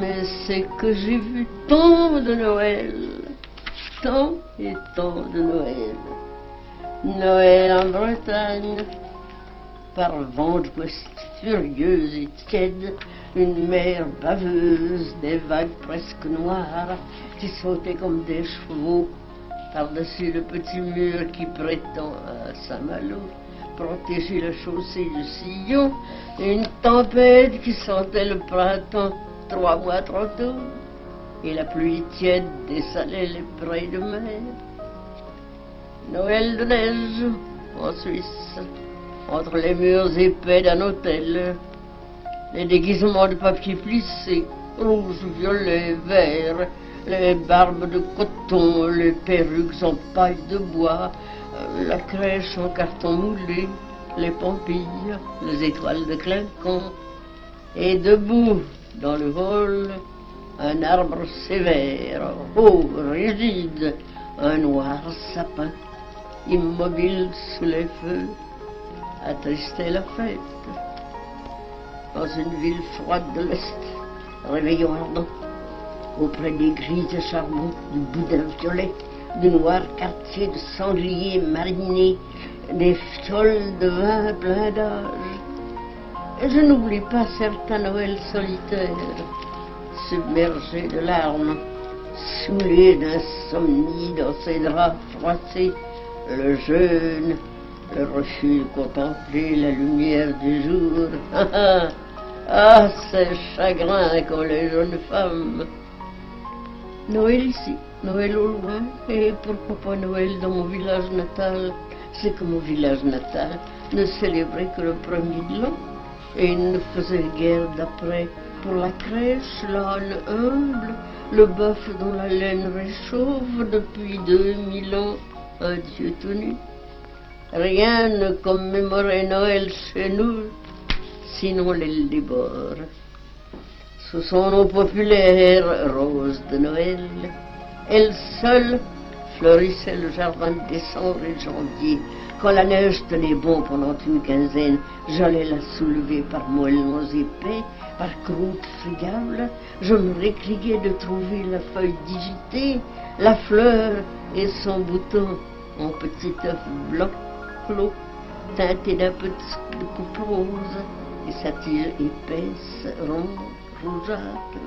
mais c'est que j'ai vu tant de Noël, tant et tant de Noël. Noël en Bretagne, par vent d'ouest furieuse et tiède, une mer baveuse, des vagues presque noires qui sautaient comme des chevaux par-dessus le petit mur qui prétend à Saint-Malo protéger la chaussée du sillon, une tempête qui sentait le printemps 3 mois trop tôt, et la pluie tiède dessalait les prés de mer. Noël de neige en Suisse, entre les murs épais d'un hôtel, les déguisements de papier plissé, rouge, violet, vert, les barbes de coton, les perruques en paille de bois, la crèche en carton moulé, les pampilles, les étoiles de clinquant, et debout dans le hall, un arbre sévère, haut, rigide, un noir sapin, immobile sous les feux, attristait la fête. Dans une ville froide de l'Est, réveillon ardent, auprès des grilles de charbon, du boudin violet, du noir quartier de sangliers marinés, des fioles de vin plein d'âge. Et je n'oublie pas certains Noëls solitaires, submergés de larmes, saoulés d'insomnie dans ces draps froissés, le jeûne, le refus de contempler la lumière du jour. Ah, ces chagrins qu'ont les jeunes femmes. Noël ici, Noël au loin, et pourquoi pas Noël dans mon village natal? C'est que mon village natal ne célébrait que le 1er de l'an, et il ne faisait guère d'après pour la crèche, l'âne humble, le bœuf dont la laine réchauffe depuis 2000 ans, un Dieu tout nu. Rien ne commémorait Noël chez nous, sinon l'aile des bords. Sous son nom populaire, Rose de Noël, elle seule fleurissait le jardin de décembre et janvier. Quand la neige tenait bon pendant une quinzaine, j'allais la soulever par moellons épais, par croûtes friables. Je me récriais de trouver la feuille digitée, la fleur et son bouton en petit œuf blanc clos, teinté d'un peu de coupe rose et sa tige épaisse, ronde, rougeâtre.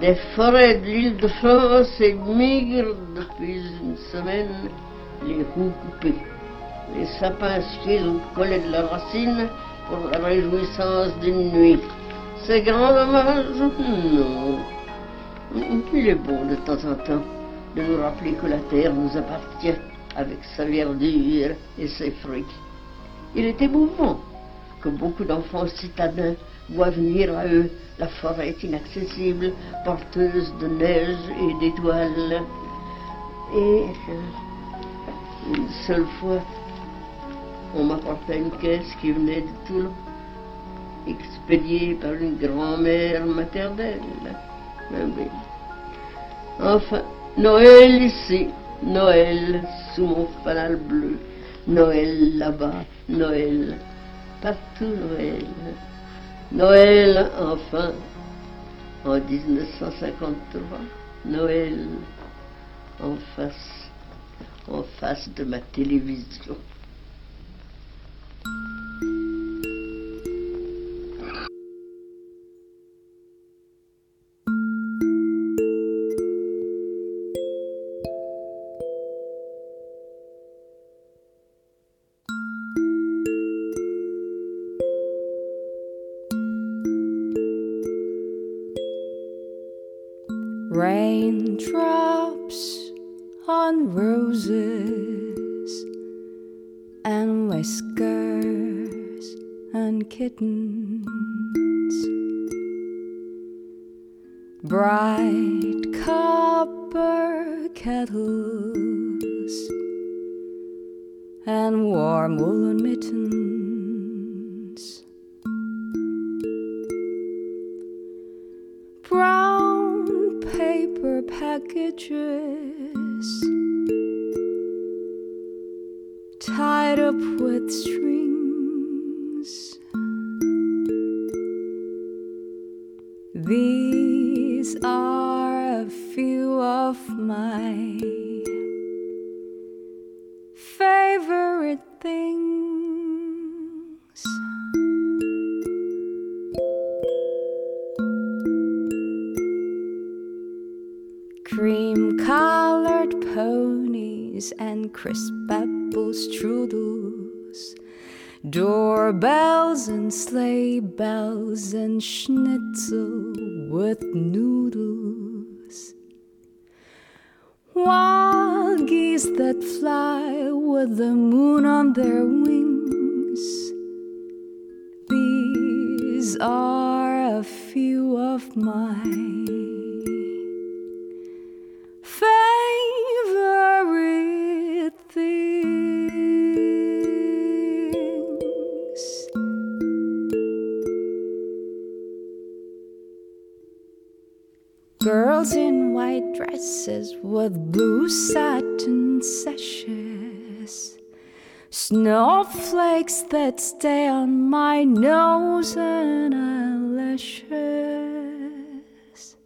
Des forêts de l'île de France et migrent depuis une semaine les roues coupées, les sapins sués au collet de la racine pour la réjouissance d'une nuit. C'est grand dommage? Non. Il est bon de temps en temps de nous rappeler que la terre nous appartient avec sa verdure et ses fruits. Il est émouvant que beaucoup d'enfants citadins voient venir à eux la forêt inaccessible, porteuse de neige et d'étoiles. Et une seule fois, on m'apportait une caisse qui venait de Toulon, expédiée par une grand-mère maternelle. Enfin, Noël ici, Noël sous mon fanal bleu, Noël là-bas, Noël partout, Noël. Noël, enfin, en 1953, Noël, en face de ma télévision. Raindrops on roses and whiskers and kittens, bright copper kettles and warm woolen mittens, brown paper packages tied up with strings. silence. Cream-colored ponies and crisp apple strudels, doorbells and sleigh bells and schnitzel with noodles. Wild geese that fly with the moon on their wings. These are a few of my favorite things. Girls in white dresses with blue satin sashes, snowflakes that stay on my nose and eyelashes,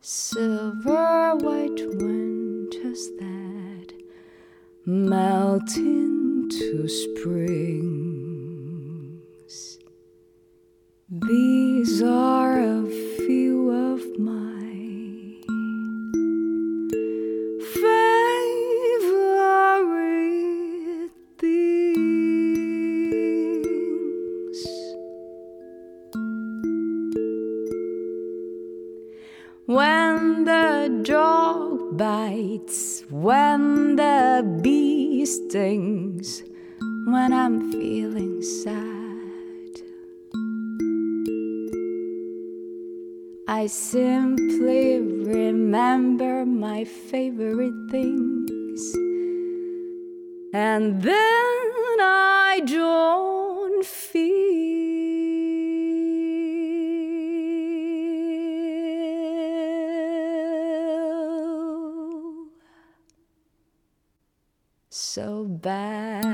silver white winters that melt into springs. These are a few of my dog bites, when the bee stings, when I'm feeling sad, I simply remember my favorite things, and then I don't feel so bad.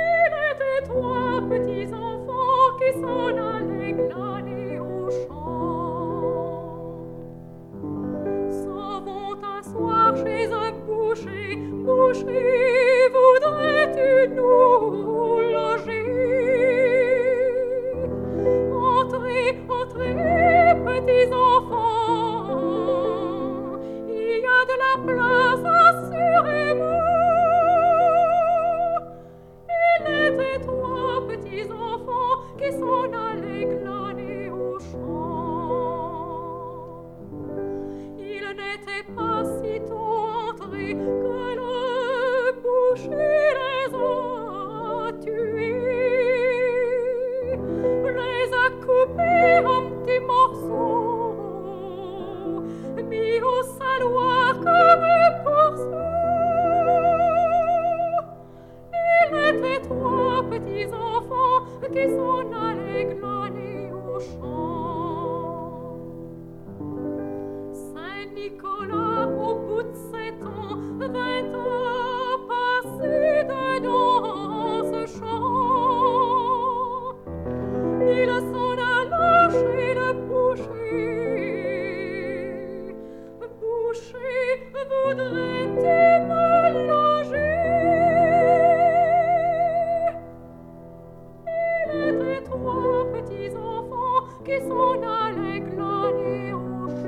Élevez trois petits enfants qui s'en allaient glaner au champ. Chez un boucher, boucher, voudrais-tu nous loger? Entrez, entrez, petits enfants, il y a de la place assurément. Et les trois petits enfants qui sont allés glaner au champ, il n'était pas si tôt que le boucher les a tués, les a coupés en petits morceaux, mis au saloir comme pourceaux. Il était trois petits enfants qui s'en allaient glaner au champ. Saint-Nicolas, au bout de 7 ans, 20 ans passés dedans ce champ, il s'en alla chez le boucher. Boucher, voudrais-tu me loger? Il était trois petits enfants qui s'en allaient glaner au champ.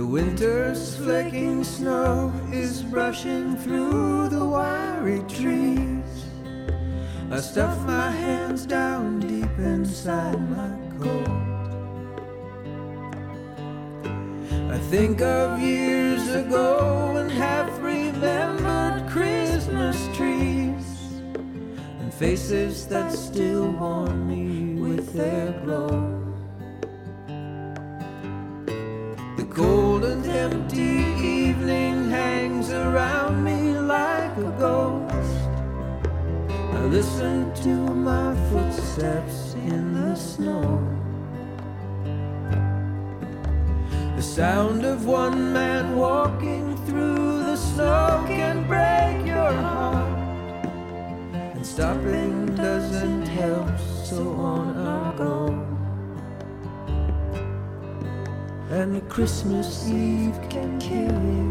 The winter's flaking snow is brushing through the wiry trees. I stuff my hands down deep inside my coat. I think of years ago and half remembered Christmas trees and faces that still warm me with their glow. Cold and empty evening hangs around me like a ghost. I listen to my footsteps in the snow. The sound of one man walking through the snow can break your heart, and stopping doesn't help, so on I go. And a Christmas Eve can kill you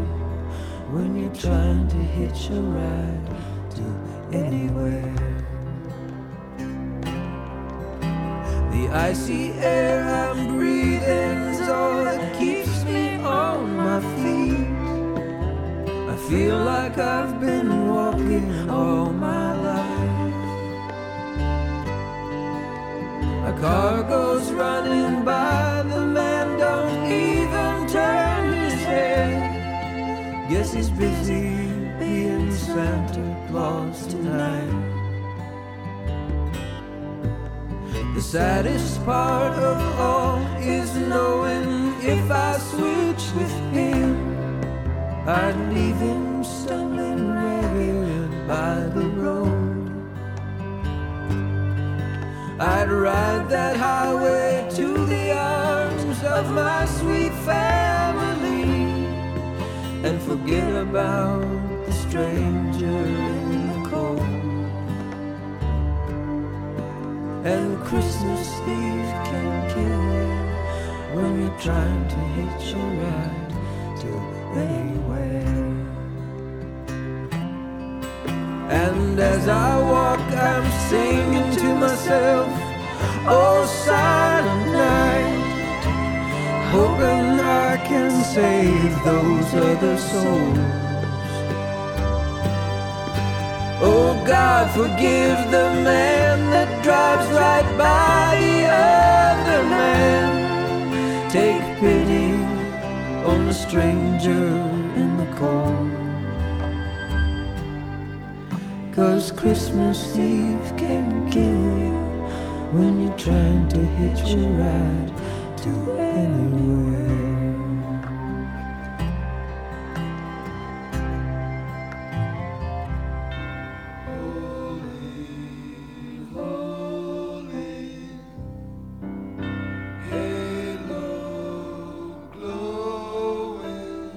when you're trying to hitch a ride to anywhere. The icy air I'm breathing's all that keeps me on my feet. I feel like I've been walking all my life. A car goes running by, the man don't even turn his head. Guess he's busy being Santa Claus tonight. The saddest part of all is knowing if I switch with him, I'd leave him stumbling ragged by the road. I'd ride that highway to the arms of my sweet family and forget about the stranger in the cold. And Christmas Eve can kill you when you're trying to hitch a ride to anywhere. And as I walk, I'm singing to myself, oh silent night, hoping I can save those other souls. Oh God, forgive the man that drives right by the other man. Take pity on the stranger in the cold. 'Cause Christmas Eve can kill you when you're trying to hitch a ride to anywhere. Holy, holy, halo glowing,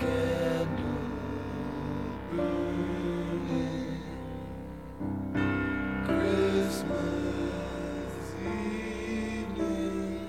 candle burning. Christmas evening.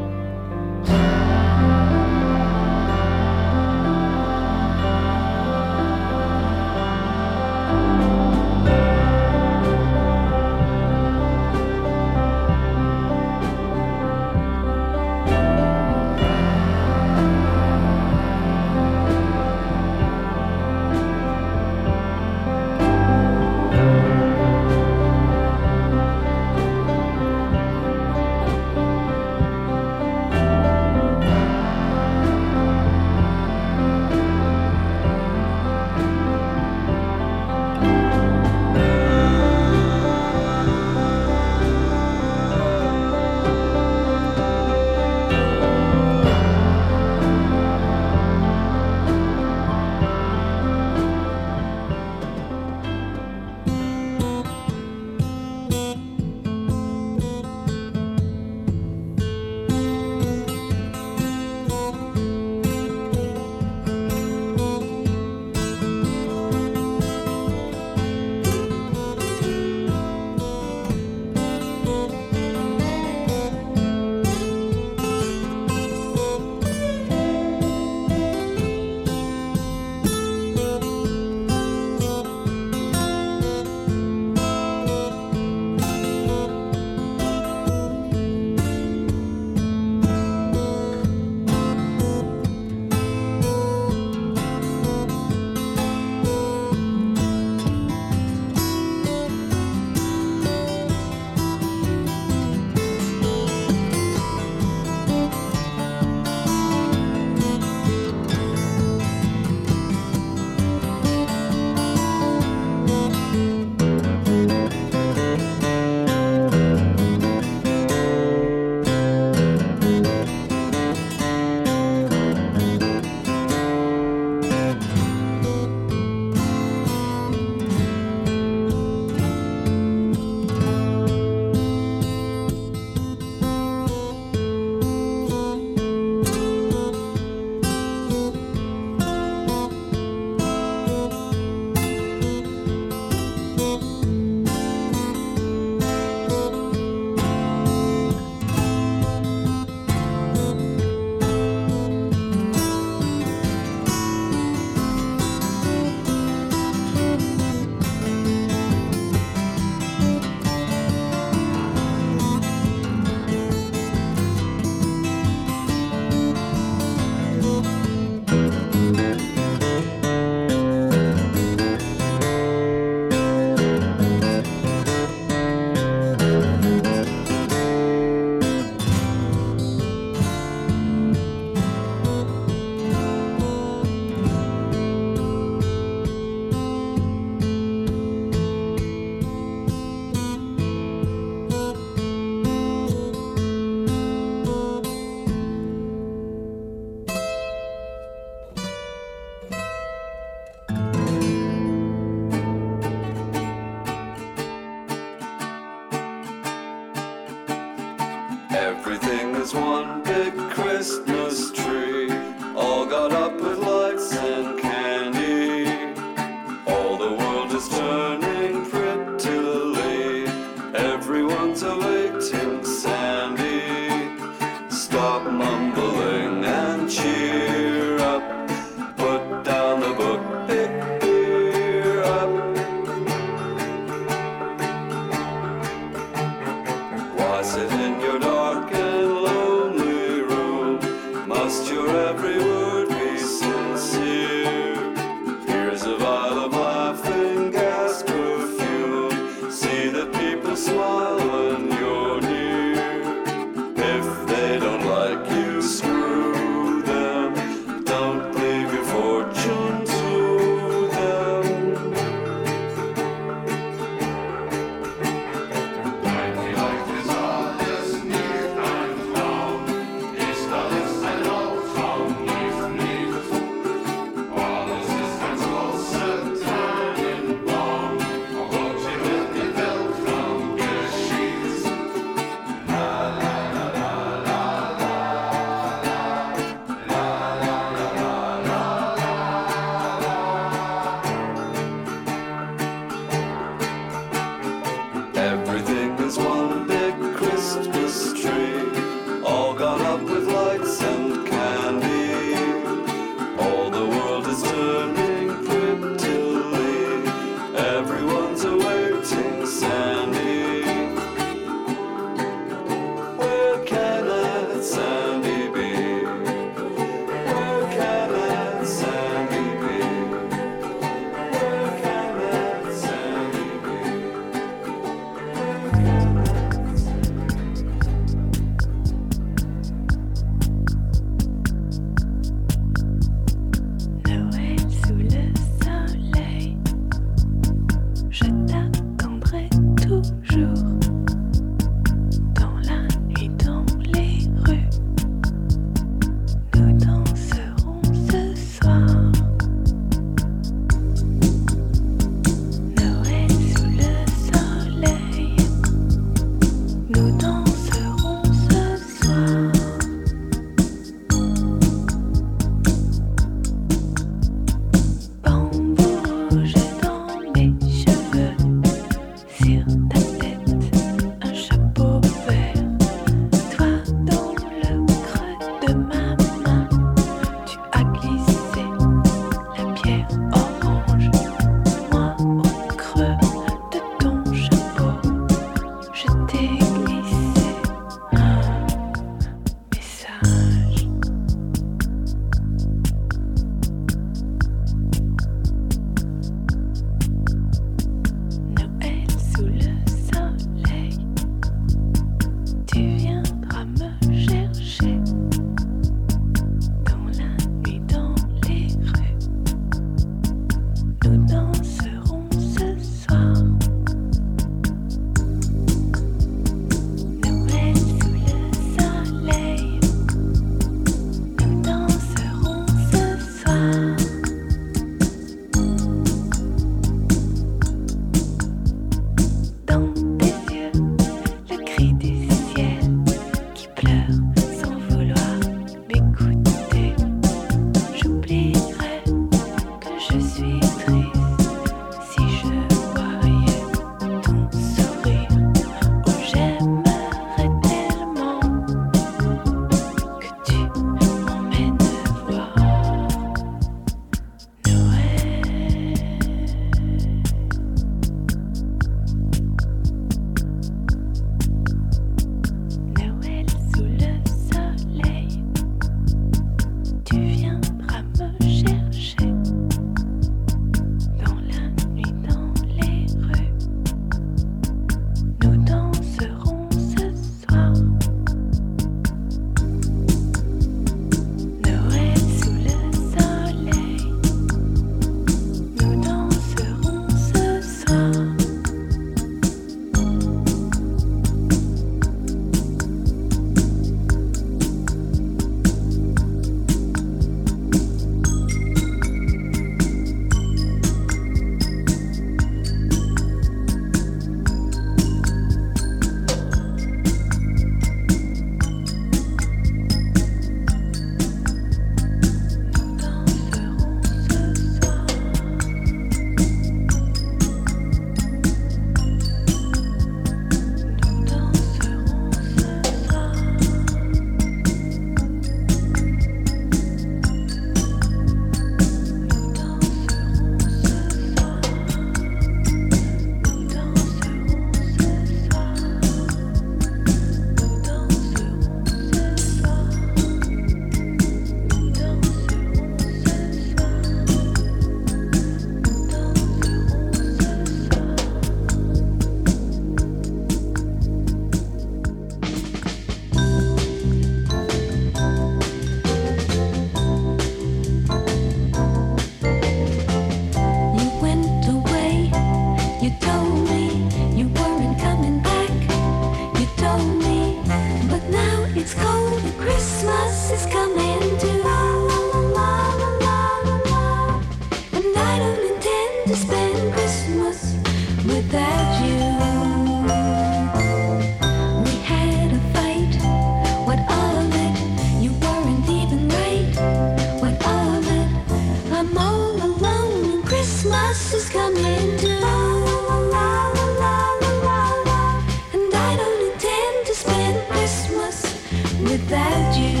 without you.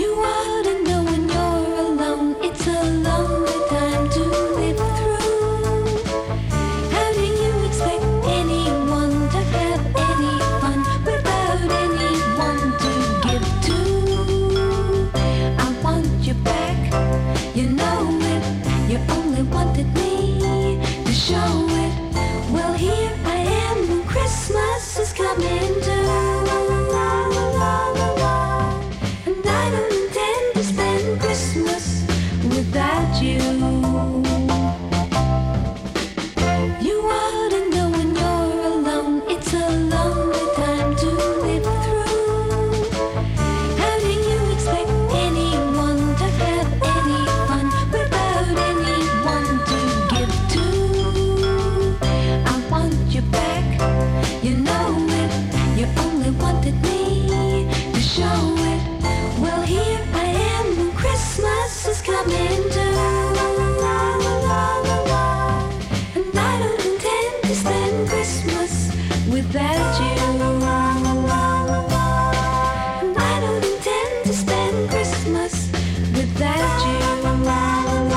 You ought to know when you're alone, it's a lonely time to live through. How do you expect anyone to have any fun without anyone to give to? I want you back, you know it. You only wanted me to show it. Well, here I am, and Christmas is coming too. And I don't intend to spend Christmas without you. You ought to know when you're alone, it's a lonely time to live through. How do you expect anyone to have any fun without anyone to give to? I want you back, you know it. You only wanted me to show it. Well, here I am, and Christmas is coming too. And I don't intend to spend Christmas without you. And I don't intend to spend Christmas without you. I don't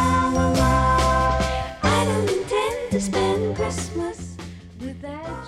intend to spend Christmas without you.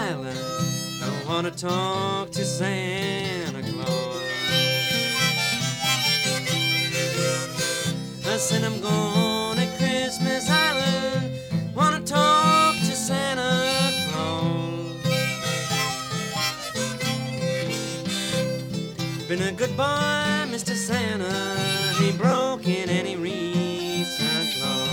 silent. I wanna talk to Santa Claus. I said I'm going to Christmas Island. Wanna talk to Santa Claus. Been a good boy, Mr. Santa. He broke in and he reached Santa Claus.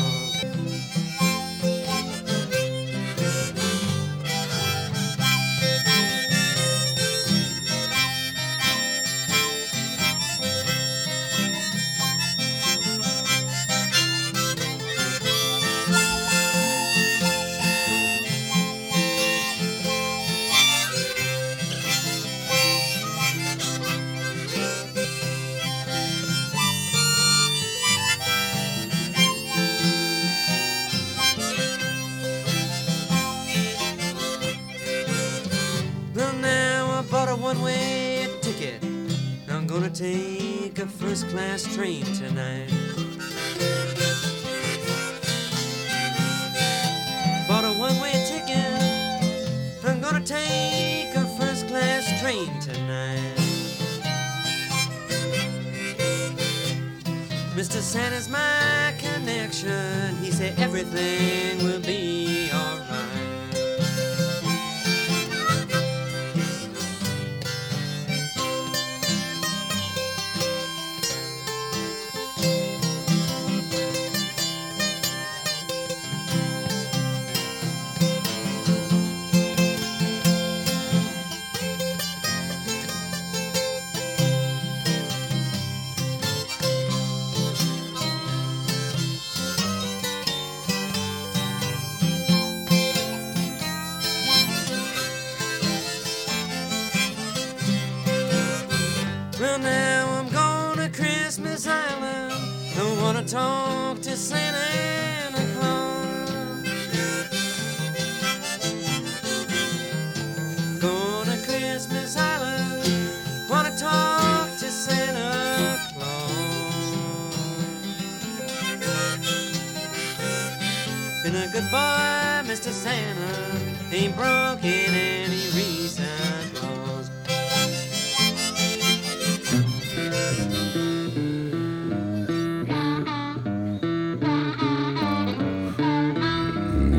One-way ticket. I'm gonna take a first-class train tonight. Bought a one-way ticket. I'm gonna take a first-class train tonight. Mr. Santa's my connection. He said everything will be alright. Well, now I'm going to Christmas Island. I want to talk to Santa Claus. Going to Christmas Island. Want to talk to Santa Claus. Been a good boy, Mr. Santa. Ain't broken any reason.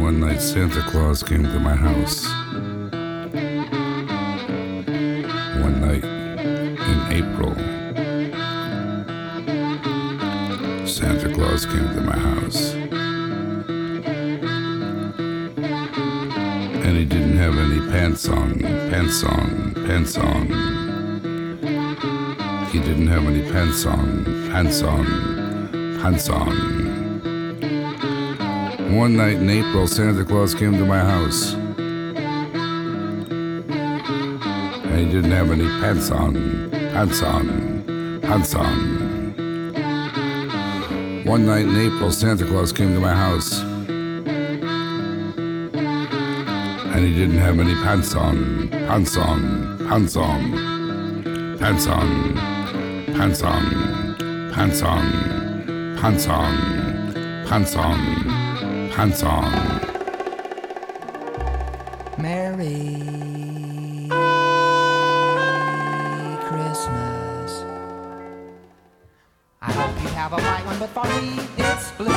One night Santa Claus came to my house. One night in April, Santa Claus came to my house. And he didn't have any pants on. He didn't have any pants on. One night in April, Santa Claus came to my house. And he didn't have any pants on. One night in April, Santa Claus came to my house. And he didn't have any pants on. Merry Christmas. I hope you have a white one, but for me it's blue.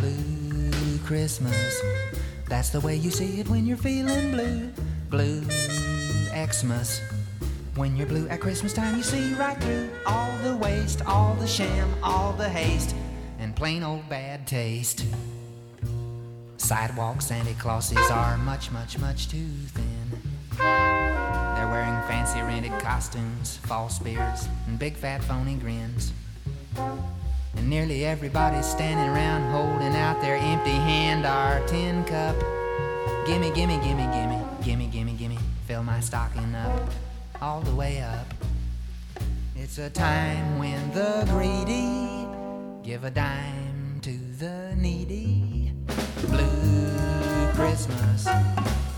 Blue Christmas. That's the way you see it when you're feeling blue. Blue Xmas. When you're blue at Christmas time, you see right through all the waste, all the sham, all the haste, and plain old bad taste. Sidewalk Santa Clauses are much, much, much too thin. They're wearing fancy rented costumes, false beards, and big fat phony grins. And nearly everybody's standing around holding out their empty hand or tin cup. Gimme, gimme, gimme, gimme, gimme, gimme, gimme, fill my stocking up. All the way up. It's a time when the greedy give a dime to the needy. Blue Christmas.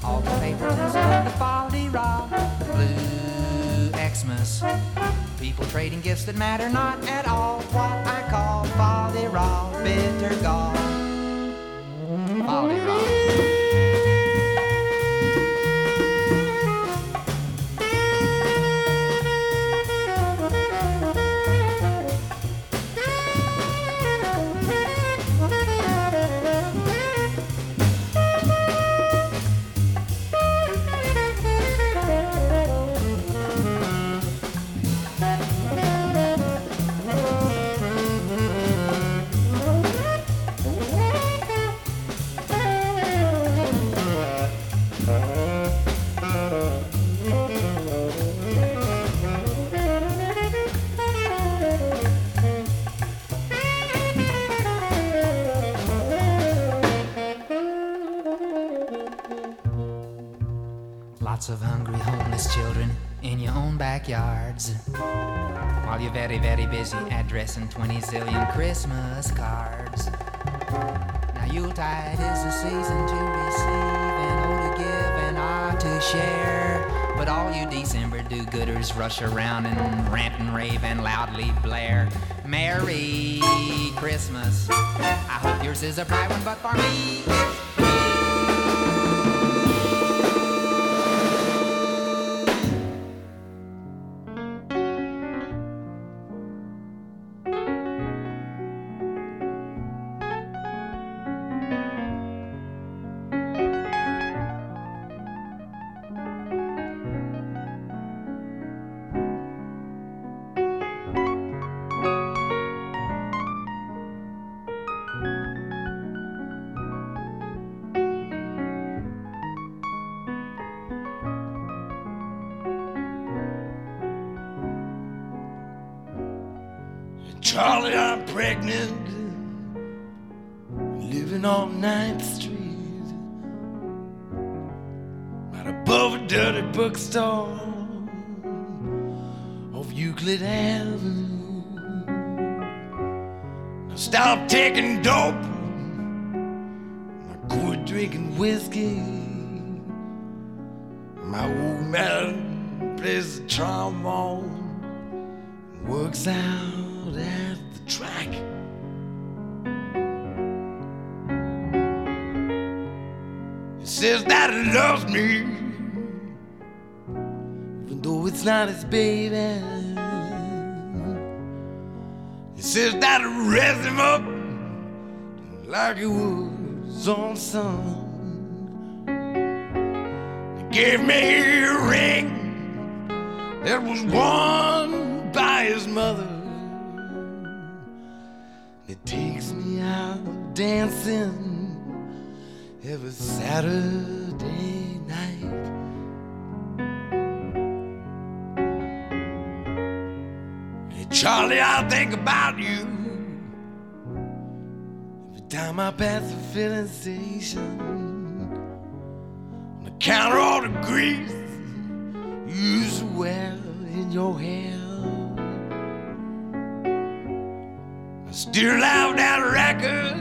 All the paper is on the folly rock. Blue Xmas. People trading gifts that matter not at all. What I call folly rock, bitter gall. Folly rock. lots of hungry homeless children in your own backyards, while you're very, very busy addressing 20 zillion Christmas cards. Now Yuletide is a season to receive and oh to give and ah to share, but all you December do-gooders rush around and rant and rave and loudly blare, Merry Christmas. I hope yours is a bright one, but for me, Charlie, I'm pregnant, living on 9th Street, right above a dirty bookstore off Euclid Avenue. Now stop taking dope, I quit drinking whiskey, my old man plays the trombone, works out at the track. He says that he loves me, even though it's not his baby. He says that he raised him up like he was on son. He gave me a ring that was worn by his mother. It takes me out dancing every Saturday night. Hey Charlie, I think about you every time I pass the filling station. On the counter, all the grease you used to wear in your hair. Still out that record,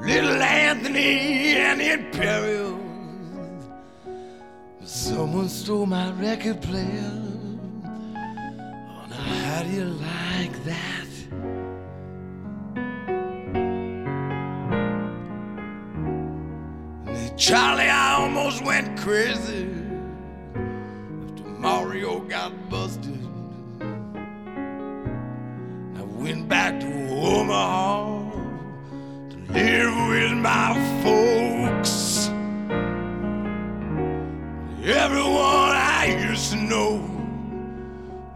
Little Anthony and the Imperials. Someone stole my record player. Oh, now how do you like that? And Charlie, I almost went crazy after Mario got busted. Went back to Omaha to live with my folks. Everyone I used to know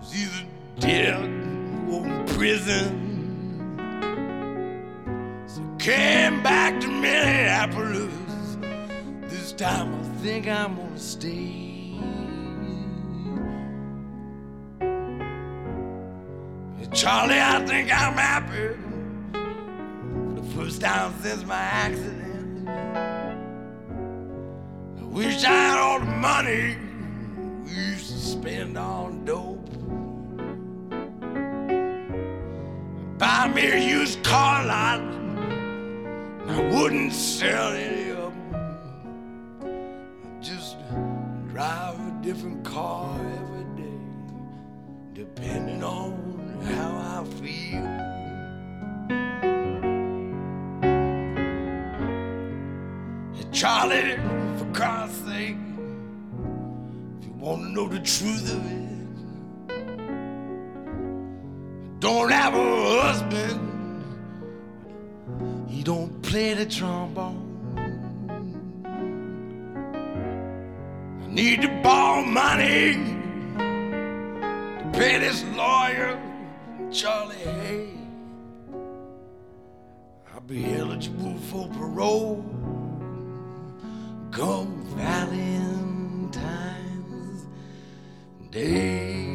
was either dead or in prison. So came back to Minneapolis. This time I think I'm gonna stay. Charlie, I think I'm happy for the first time since my accident. I wish I had all the money we used to spend on dope. Buy me a used car lot, and I wouldn't sell any of them. I'd just drive a different car every day, depending on how I feel. Hey Charlie, for God's sake, if you want to know the truth of it, I don't have a husband, he don't play the trombone. I need to borrow money to pay this lawyer, Charlie Hay. I'll be eligible for parole come Valentine's Day.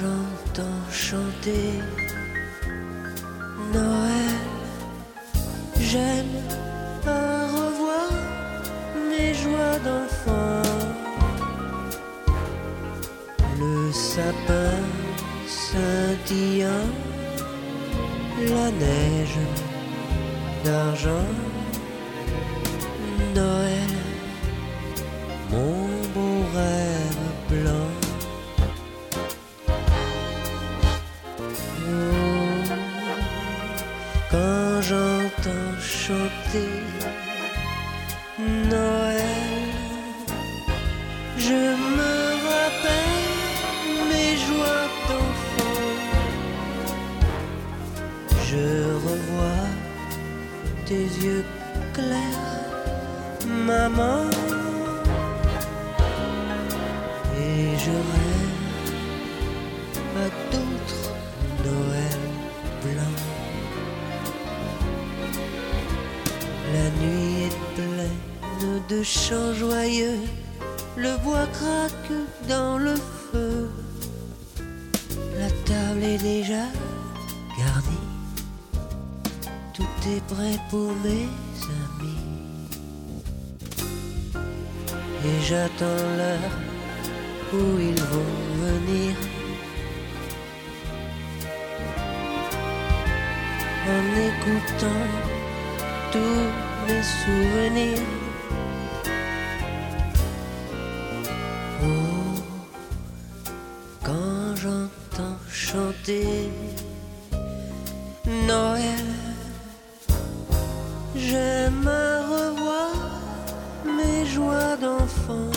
j'entends chanter Noël. J'aime revoir mes joies d'enfant. Le sapin scintillant, la neige d'argent. Noël, mon beau rêve blanc. Quand j'entends chanter Noël, je me rappelle mes joies d'enfant. Je revois tes yeux clairs, maman, et je rêve à d'autres Noëls blancs. La nuit est pleine de chants joyeux, le bois craque dans le feu. La table est déjà garnie, tout est prêt pour mes amis. Et j'attends l'heure où ils vont venir. En écoutant tous mes souvenirs. Oh, quand j'entends chanter Noël, j'aime revoir mes joies d'enfant.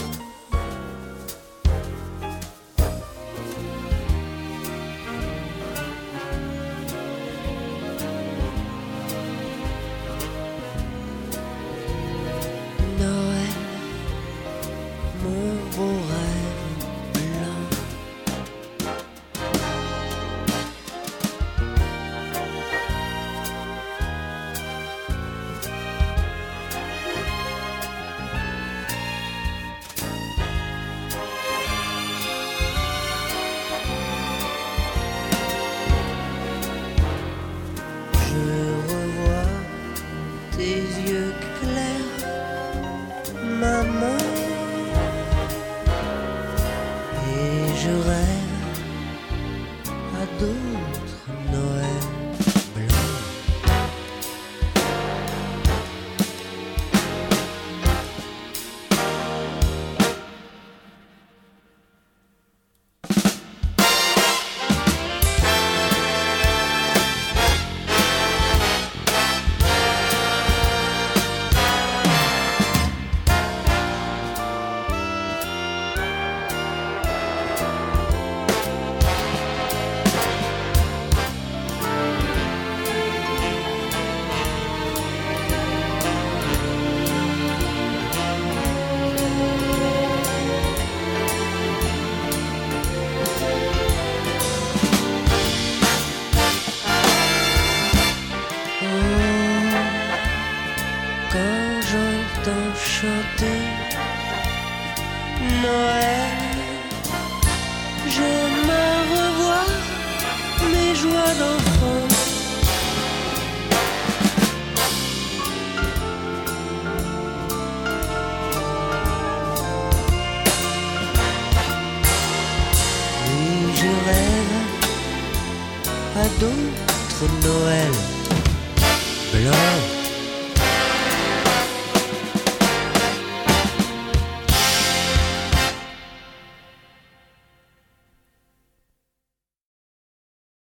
Je rêve à d'autres Noëls chanter Noël, j'aime revoir mes joies d'enfant. Oui, je rêve à d'autres Noëls blancs.